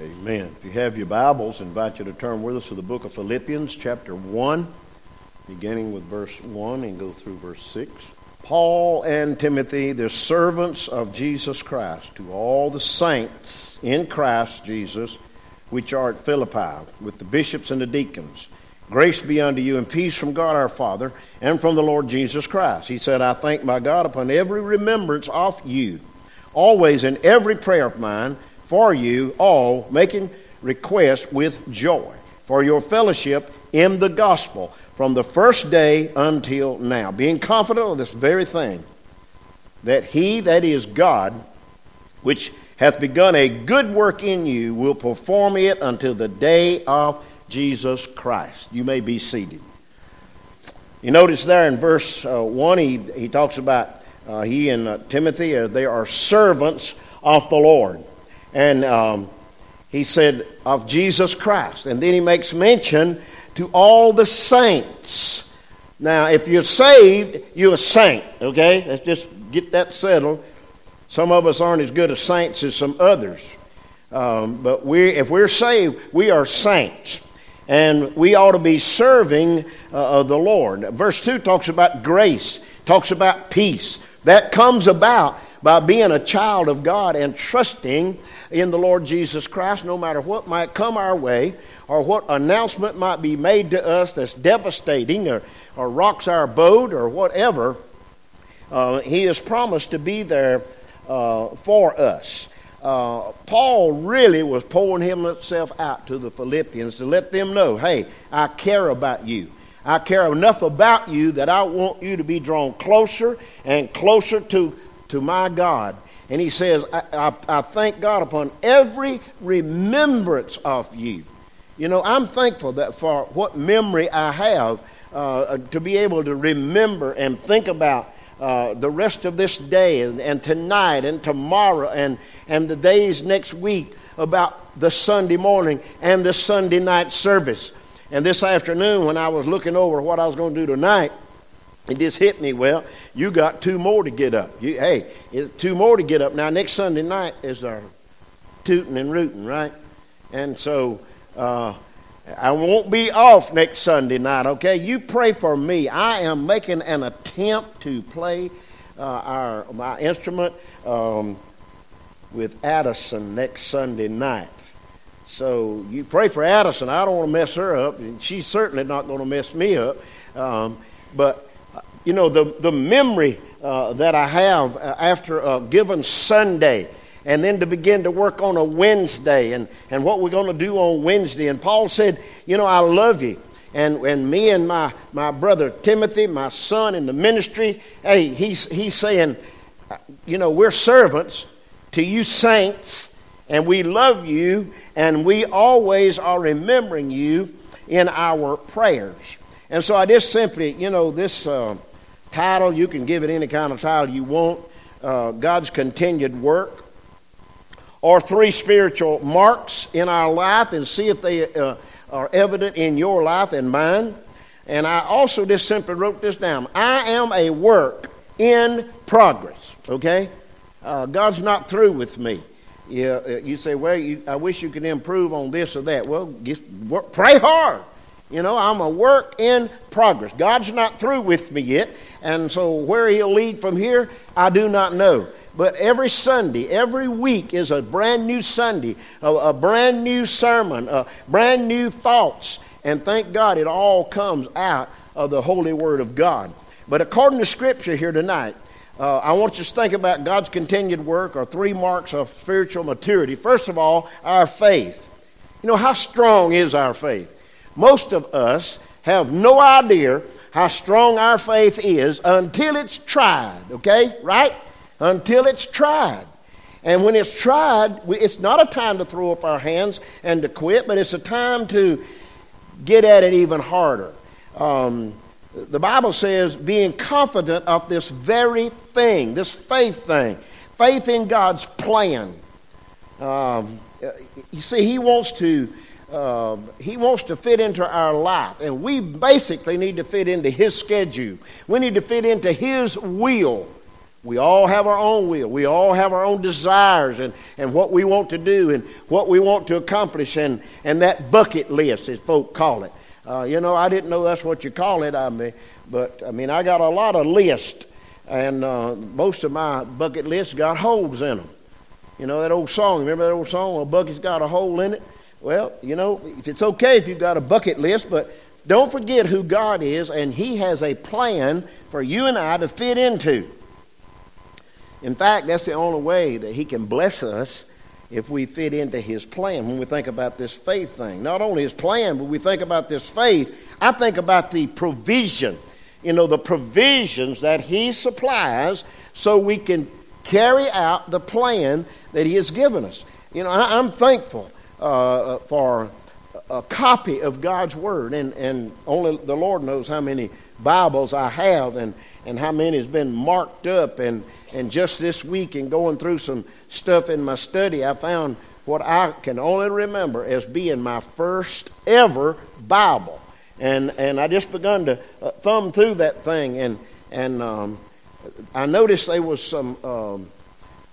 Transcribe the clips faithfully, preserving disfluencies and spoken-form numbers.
Amen. If you have your Bibles, I invite you to turn with us to the book of Philippians, chapter one, beginning with verse one and go through verse six. Paul and Timothy, the servants of Jesus Christ, to all the saints in Christ Jesus, which are at Philippi, with the bishops and the deacons. Grace be unto you, and peace from God our Father, and from the Lord Jesus Christ. He said, I thank my God upon every remembrance of you, always in every prayer of mine, for you all, making request with joy, for your fellowship in the gospel, from the first day until now, being confident of this very thing, that he, that is God, which hath begun a good work in you, will perform it until the day of Jesus Christ. You may be seated. You notice there in verse uh, one, he, he talks about uh, he and uh, Timothy, uh, they are servants of the Lord. And um, he said, of Jesus Christ. And then he makes mention to all the saints. Now, if you're saved, you're a saint, okay? Let's just get that settled. Some of us aren't as good as saints as some others. Um, but we, if we're saved, we are saints. And we ought to be serving uh, the Lord. Verse two talks about grace, talks about peace. That comes about by being a child of God and trusting in the Lord Jesus Christ, no matter what might come our way or what announcement might be made to us that's devastating or, or rocks our boat or whatever. Uh, he has promised to be there uh, for us. Uh, Paul really was pouring himself out to the Philippians to let them know, hey, I care about you. I care enough about you that I want you to be drawn closer and closer to, to my God. And he says, I, I, I thank God upon every remembrance of you. You know, I'm thankful that for what memory I have uh, to be able to remember and think about Uh, the rest of this day and, and tonight and tomorrow and, and the days next week about the Sunday morning and the Sunday night service. And this afternoon when I was looking over what I was going to do tonight, it just hit me, well, you got two more to get up. You, hey, it's two more to get up. Now, next Sunday night is our tooting and rooting, right? And so uh, I won't be off next Sunday night, okay? You pray for me. I am making an attempt to play uh, our my instrument um, with Addison next Sunday night. So you pray for Addison. I don't want to mess her up, and she's certainly not going to mess me up. Um, but, you know, the, the memory uh, that I have after a given Sunday, and then to begin to work on a Wednesday and, and what we're going to do on Wednesday. And Paul said, you know, I love you. And and me and my, my brother Timothy, my son in the ministry, hey, he's, he's saying, you know, we're servants to you saints, and we love you, and we always are remembering you in our prayers. And so I just simply, you know, this uh, title, you can give it any kind of title you want, uh, God's Continued Work, or three spiritual marks in our life, and see if they uh, are evident in your life and mine. And I also just simply wrote this down. I am a work in progress, okay? Uh, God's not through with me. You, you say, well, you, I wish you could improve on this or that. Well, just work, pray hard. You know, I'm a work in progress. God's not through with me yet, and so where he'll lead from here, I do not know. But every Sunday, every week is a brand new Sunday, a, a brand new sermon, a brand new thoughts. And thank God it all comes out of the Holy Word of God. But according to Scripture here tonight, uh, I want you to think about God's continued work or three marks of spiritual maturity. First of all, our faith. You know, how strong is our faith? Most of us have no idea how strong our faith is until it's tried, okay? Right? Until it's tried. And when it's tried, it's not a time to throw up our hands and to quit, but it's a time to get at it even harder. Um, the Bible says, being confident of this very thing, this faith thing, faith in God's plan. Um, you see, he wants to Uh, he wants to fit into our life, and we basically need to fit into his schedule. We need to fit into his will. We all have our own will. We all have our own desires and, and what we want to do and what we want to accomplish and, and that bucket list, as folk call it. Uh, you know, I didn't know that's what you call it. I mean, but I mean, I got a lot of lists, and uh, most of my bucket lists got holes in them. You know that old song? Remember that old song? A bucket's got a hole in it. Well, you know, if it's okay if you've got a bucket list, but don't forget who God is, and He has a plan for you and I to fit into. In fact, that's the only way that He can bless us, if we fit into His plan. When we think about this faith thing, not only His plan, but we think about this faith, I think about the provision, you know, the provisions that He supplies so we can carry out the plan that He has given us. You know, I, I'm thankful uh, for a copy of God's Word, and, and only the Lord knows how many Bibles I have, and, and how many has been marked up, and And just this week, in going through some stuff in my study, I found what I can only remember as being my first ever Bible. And and I just begun to uh, thumb through that thing, and and um, I noticed there was some um,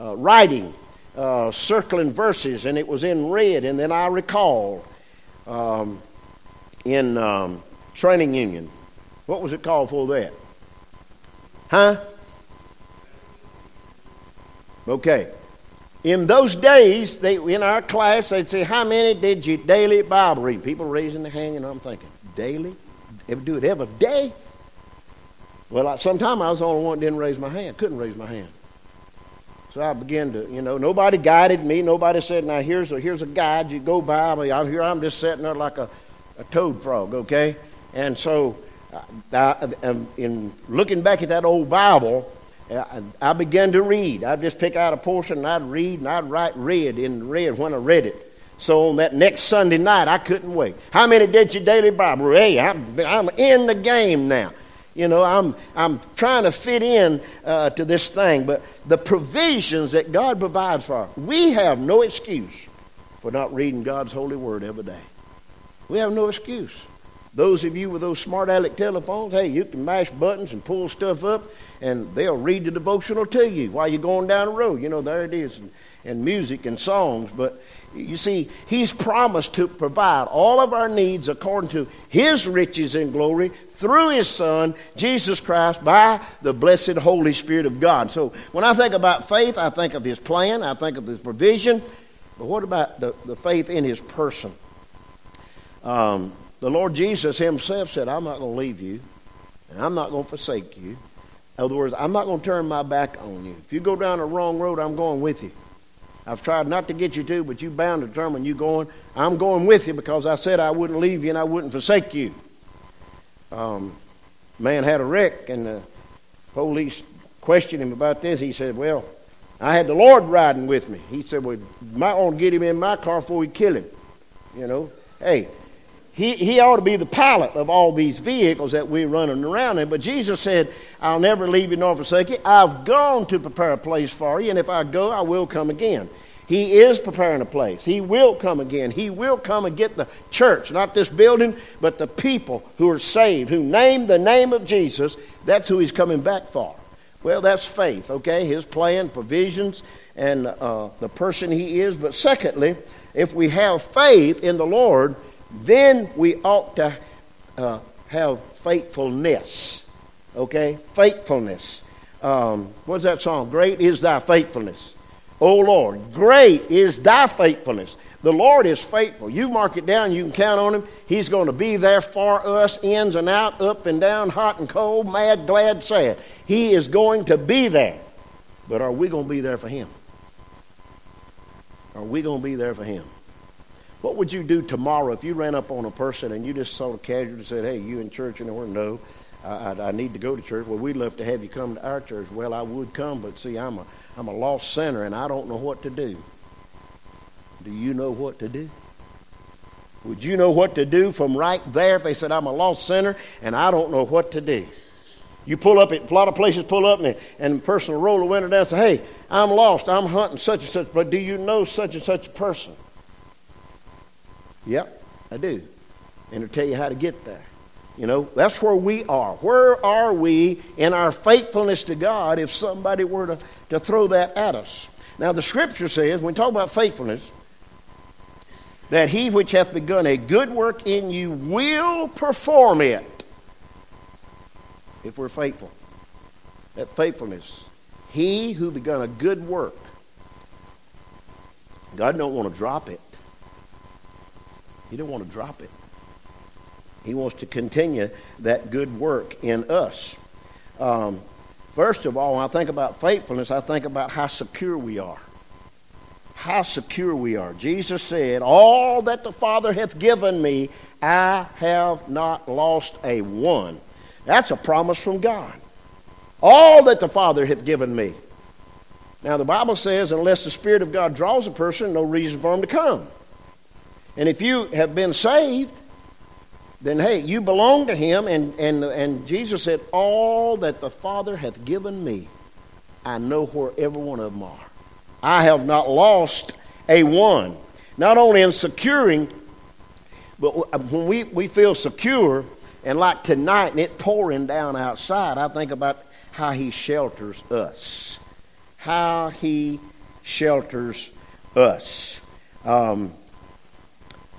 uh, writing, uh, circling verses, and it was in red. And then I recalled um, in um, training union, what was it called for that? Huh? Okay. In those days, they in our class, they'd say, how many did you daily Bible read? People raising their hand, and I'm thinking, daily? Do it every day? Well, I, sometime I was the only one that didn't raise my hand, couldn't raise my hand. So I began to, you know, nobody guided me. Nobody said, now here's a, here's a guide you go by. I'm here, I'm just sitting there like a, a toad frog, okay? And so I, I, in looking back at that old Bible, I began to read. I'd just pick out a portion, and I'd read, and I'd write red in red when I read it. So on that next Sunday night, I couldn't wait. How many did your daily Bible? Hey, I'm, I'm in the game now. You know, I'm I'm trying to fit in uh, to this thing. But the provisions that God provides for us, we have no excuse for not reading God's holy word every day. We have no excuse. Those of you with those smart aleck telephones, hey, you can mash buttons and pull stuff up, and they'll read the devotional to you while you're going down the road. You know, there it is, and, and music and songs. But you see, He's promised to provide all of our needs according to His riches and glory through His Son, Jesus Christ, by the blessed Holy Spirit of God. So when I think about faith, I think of His plan, I think of His provision. But what about the, the faith in His person? Um... The Lord Jesus Himself said, I'm not going to leave you, and I'm not going to forsake you. In other words, I'm not going to turn my back on you. If you go down the wrong road, I'm going with you. I've tried not to get you to, but you're bound to determine you're going. I'm going with you because I said I wouldn't leave you and I wouldn't forsake you. Um, man had a wreck, and the police questioned him about this. He said, well, I had the Lord riding with me. He said, well, I ought to get him in my car before we kill him. You know, hey. He he ought to be the pilot of all these vehicles that we're running around in. But Jesus said, I'll never leave you nor forsake you. I've gone to prepare a place for you, and if I go, I will come again. He is preparing a place. He will come again. He will come and get the church, not this building, but the people who are saved, who name the name of Jesus. That's who He's coming back for. Well, that's faith, okay? His plan, provisions, and uh, the person He is. But secondly, if we have faith in the Lord, then we ought to uh, have faithfulness, okay? Faithfulness. Um, what's that song? Great is thy faithfulness. Oh, Lord, great is thy faithfulness. The Lord is faithful. You mark it down, you can count on Him. He's going to be there for us, ins and out, up and down, hot and cold, mad, glad, sad. He is going to be there. But are we going to be there for Him? Are we going to be there for Him? What would you do tomorrow if you ran up on a person and you just sort of casually said, hey, you in church anywhere? No, I, I, I need to go to church. Well, we'd love to have you come to our church. Well, I would come, but see, I'm a, I'm a lost sinner, and I don't know what to do. Do you know what to do? Would you know what to do from right there if they said, I'm a lost sinner, and I don't know what to do? You pull up, at a lot of places pull up, and, and the person will roll the window down and say, hey, I'm lost, I'm hunting such and such, but do you know such and such a person? Yep, I do. And it'll tell you how to get there. You know, that's where we are. Where are we in our faithfulness to God if somebody were to, to throw that at us? Now, the Scripture says, when we talk about faithfulness, that he which hath begun a good work in you will perform it if we're faithful. That faithfulness. He who begun a good work. God don't want to drop it. He don't want to drop it. He wants to continue that good work in us. Um, first of all, when I think about faithfulness, I think about how secure we are. How secure we are. Jesus said, all that the Father hath given me, I have not lost a one. That's a promise from God. All that the Father hath given me. Now the Bible says, unless the Spirit of God draws a person, no reason for him to come. And if you have been saved, then, hey, you belong to him. And, and, and Jesus said, all that the Father hath given me, I know where every one of them are. I have not lost a one. Not only in securing, but when we, we feel secure, and like tonight, and it pouring down outside, I think about how he shelters us. How he shelters us. Um,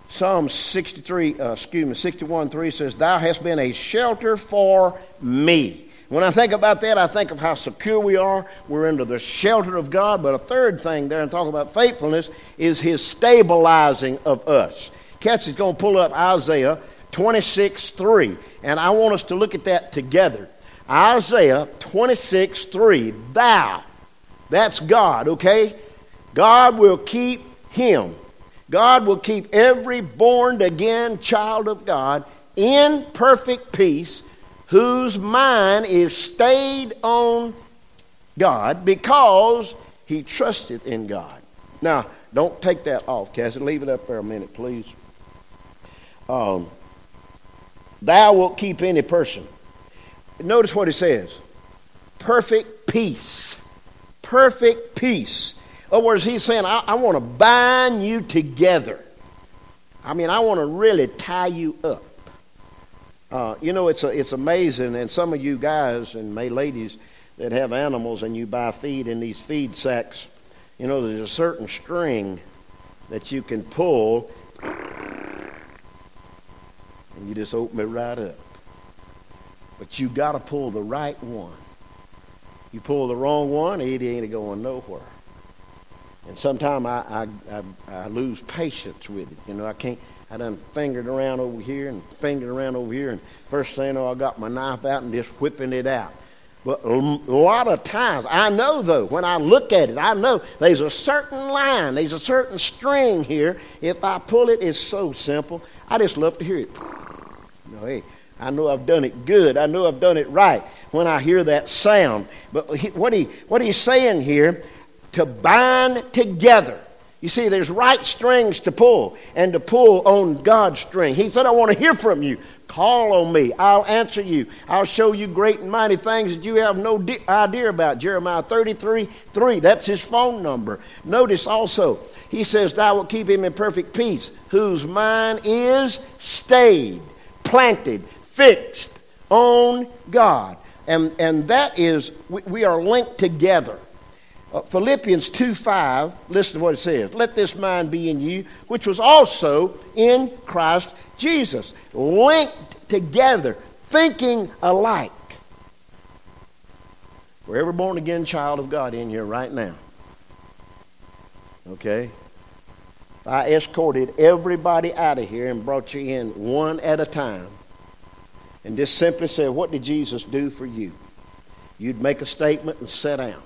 Psalm sixty-three, uh, excuse me, sixty-one three says, "Thou hast been a shelter for me." When I think about that, I think of how secure we are. We're under the shelter of God. But a third thing there, and talk about faithfulness, is his stabilizing of us. Cassie's going to pull up Isaiah twenty-six three, and I want us to look at that together. Isaiah twenty-six three, "Thou." That's God, okay? God will keep him. God will keep every born-again child of God in perfect peace whose mind is stayed on God because he trusteth in God. Now, don't take that off, Cassie. Leave it up there a minute, please. Um, Thou wilt keep any person. Notice what it says. Perfect peace. Perfect peace. In other words, he's saying, I, I want to bind you together. I mean, I want to really tie you up. Uh, you know, it's a, it's amazing, and some of you guys and may ladies that have animals and you buy feed in these feed sacks, you know, there's a certain string that you can pull, and you just open it right up. But you got to pull the right one. You pull the wrong one, it ain't going nowhere. And sometimes I, I I I lose patience with it. You know, I can't, I done fingered around over here and fingered around over here, and first thing you know, I got my knife out and just whipping it out. But a lot of times, I know though, when I look at it, I know there's a certain line, there's a certain string here. If I pull it, it's so simple. I just love to hear it. You know, hey, I know I've done it good. I know I've done it right when I hear that sound. But he, what he what he's saying here, to bind together. You see, there's right strings to pull and to pull on God's string. He said, I want to hear from you. Call on me. I'll answer you. I'll show you great and mighty things that you have no di- idea about. Jeremiah thirty-three three, that's his phone number. Notice also, he says, thou wilt keep him in perfect peace, whose mind is stayed, planted, fixed on God. And and that is, we, we are linked together. Uh, Philippians two five, listen to what it says. Let this mind be in you, which was also in Christ Jesus. Linked together, thinking alike. For every born-again child of God in here right now. Okay? I escorted everybody out of here and brought you in one at a time. And just simply said, what did Jesus do for you? You'd make a statement and sit down.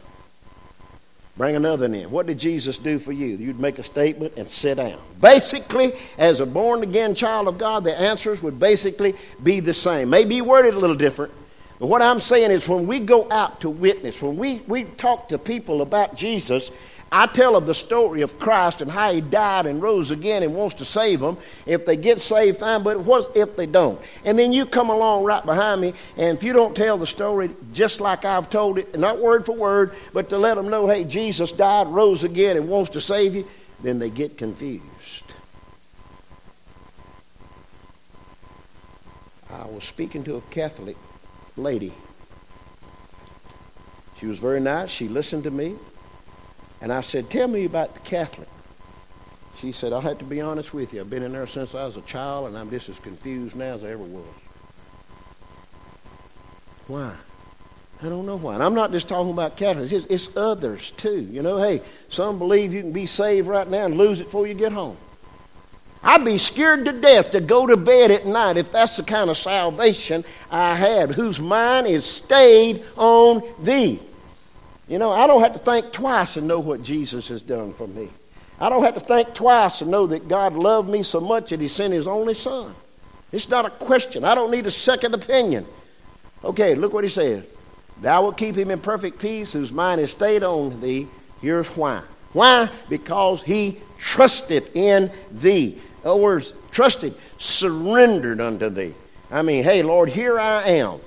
Bring another in. What did Jesus do for you? You'd make a statement and sit down. Basically, as a born-again child of God, the answers would basically be the same. Maybe worded a little different. But what I'm saying is when we go out to witness, when we, we talk to people about Jesus, I tell them the story of Christ and how he died and rose again and wants to save them. If they get saved, fine, but what if they don't? And then you come along right behind me, and if you don't tell the story just like I've told it, not word for word, but to let them know, hey, Jesus died, rose again, and wants to save you, then they get confused. I was speaking to a Catholic lady. She was very nice. She listened to me. And I said, tell me about the Catholic. She said, I have to be honest with you. I've been in there since I was a child, and I'm just as confused now as I ever was. Why? I don't know why. And I'm not just talking about Catholics. It's, it's others, too. You know, hey, some believe you can be saved right now and lose it before you get home. I'd be scared to death to go to bed at night if that's the kind of salvation I had, whose mind is stayed on thee. You know, I don't have to think twice and know what Jesus has done for me. I don't have to think twice and know that God loved me so much that he sent his only son. It's not a question. I don't need a second opinion. Okay, look what he says. Thou wilt keep him in perfect peace whose mind is stayed on thee. Here's why. Why? Because he trusteth in thee. In other words, trusted, surrendered unto thee. I mean, hey, Lord, here I am,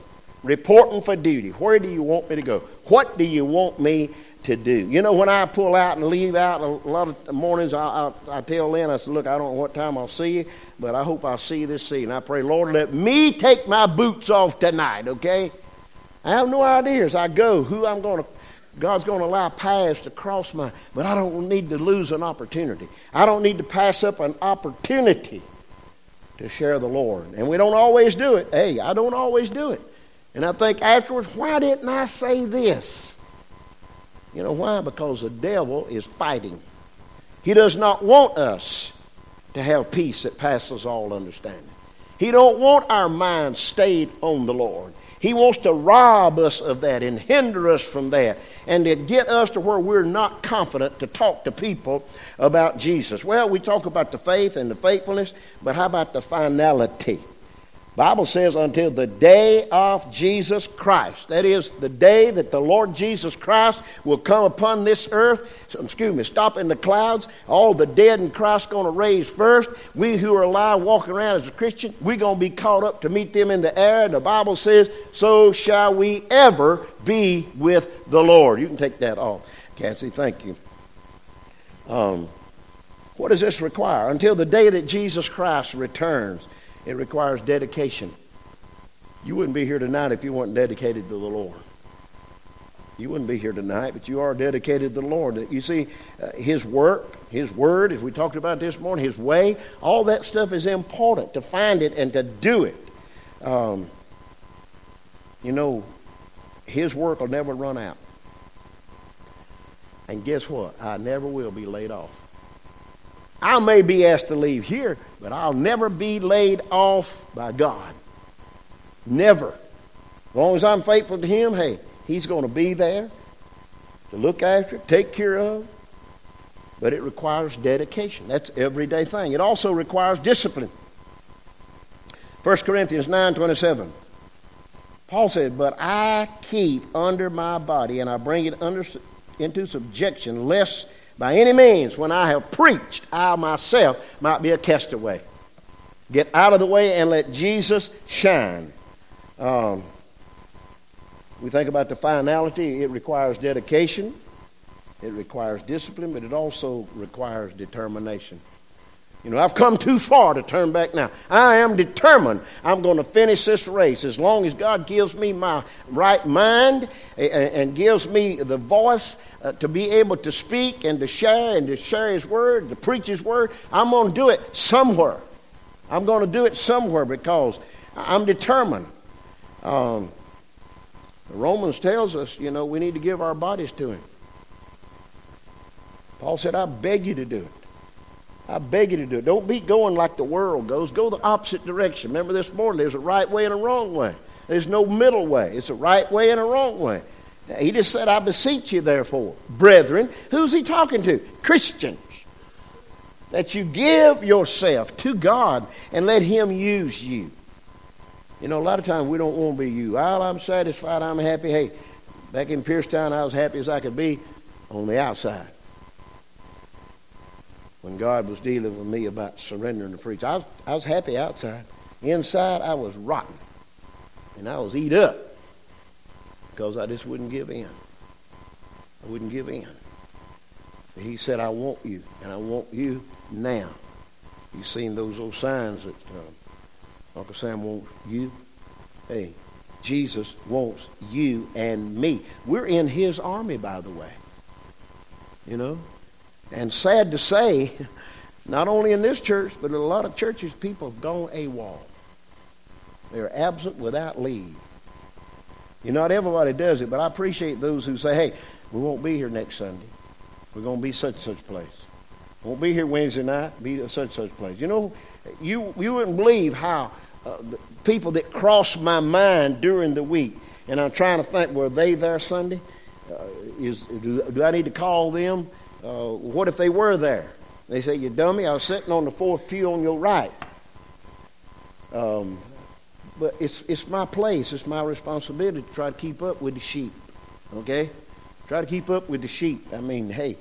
reporting for duty. Where do you want me to go? What do you want me to do? You know, when I pull out and leave out, a lot of mornings I, I, I tell Lynn, I said, look, I don't know what time I'll see you, but I hope I'll see you this evening. I pray, Lord, let me take my boots off tonight, okay? I have no idea as I go who I'm going to, God's going to allow paths to cross my, but I don't need to lose an opportunity. I don't need to pass up an opportunity to share the Lord. And we don't always do it. Hey, I don't always do it. And I think afterwards, why didn't I say this? You know why? Because the devil is fighting. He does not want us to have peace that passes all understanding. He don't want our minds stayed on the Lord. He wants to rob us of that and hinder us from that and to get us to where we're not confident to talk to people about Jesus. Well, we talk about the faith and the faithfulness, but how about the finality? Bible says until the day of Jesus Christ. That is the day that the Lord Jesus Christ will come upon this earth. Excuse me, stop in the clouds. All the dead in Christ going to raise first. We who are alive walking around as a Christian, we're going to be caught up to meet them in the air. And the Bible says, so shall we ever be with the Lord. You can take that off, Cassie. Thank you. Um, what does this require? Until the day that Jesus Christ returns. It requires dedication. You wouldn't be here tonight if you weren't dedicated to the Lord. You wouldn't be here tonight, but you are dedicated to the Lord. You see, uh, His work, His word, as we talked about this morning, His way, all that stuff is important to find it and to do it. Um, you know, His work will never run out. And guess what? I never will be laid off. I may be asked to leave here, but I'll never be laid off by God. Never. As long as I'm faithful to Him, hey, He's going to be there to look after, take care of. But it requires dedication. That's everyday thing. It also requires discipline. First Corinthians nine twenty-seven. Paul said, but I keep under my body and I bring it under into subjection, lest by any means, when I have preached, I myself might be a castaway. Get out of the way and let Jesus shine. Um, we think about the finality. It requires dedication. It requires discipline, but it also requires determination. You know, I've come too far to turn back now. I am determined I'm going to finish this race. As long as God gives me my right mind and gives me the voice Uh, to be able to speak and to share and to share His word, to preach His word, I'm going to do it somewhere. I'm going to do it somewhere because I'm determined. Um, Romans tells us, you know, we need to give our bodies to Him. Paul said, I beg you to do it. I beg you to do it. Don't be going like the world goes. Go the opposite direction. Remember this morning, there's a right way and a wrong way. There's no middle way. It's a right way and a wrong way. He just said, I beseech you, therefore, brethren. Who's he talking to? Christians. That you give yourself to God and let Him use you. You know, a lot of times we don't want to be you. Oh, I'm satisfied. I'm happy. Hey, back in Pierstown, I was happy as I could be on the outside. When God was dealing with me about surrendering to preach, I was, I was happy outside. Inside, I was rotten. And I was eat up. Because I just wouldn't give in. I wouldn't give in. But He said, I want you, and I want you now. You've seen those old signs that uh, Uncle Sam wants you. Hey, Jesus wants you and me. We're in his army, by the way. You know? And sad to say, not only in this church, but in a lot of churches, people have gone AWOL. They're absent without leave. You know, not everybody does it, but I appreciate those who say, hey, we won't be here next Sunday. We're going to be such and such place. Won't be here Wednesday night, be at such and such place. You know, you you wouldn't believe how uh, the people that cross my mind during the week, and I'm trying to think, were they there Sunday? Uh, is do, do I need to call them? Uh, what if they were there? They say, you dummy, I was sitting on the fourth pew on your right. Um, but it's it's my place. It's my responsibility to try to keep up with the sheep. Okay? Try to keep up with the sheep. I mean, hey,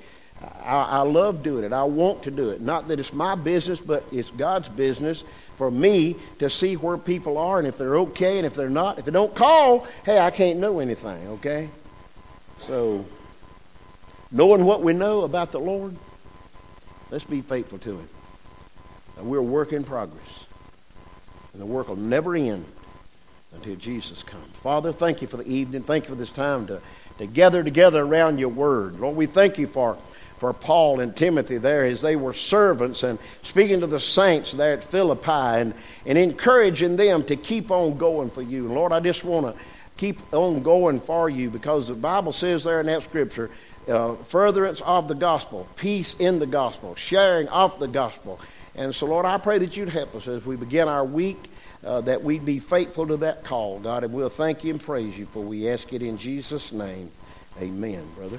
I, I love doing it. I want to do it. Not that it's my business, but it's God's business for me to see where people are and if they're okay and if they're not. If they don't call, hey, I can't know anything, okay? So, knowing what we know about the Lord, let's be faithful to him. We're a work in progress. And the work will never end until Jesus comes. Father, thank you for the evening. Thank you for this time to, to gather together around your word. Lord, we thank you for for Paul and Timothy there as they were servants and speaking to the saints there at Philippi and, and encouraging them to keep on going for you. Lord, I just want to keep on going for you because the Bible says there in that scripture, uh, furtherance of the gospel, peace in the gospel, sharing of the gospel. And so, Lord, I pray that you'd help us as we begin our week, uh, that we'd be faithful to that call, God, and we'll thank you and praise you, for we ask it in Jesus' name. Amen, brother.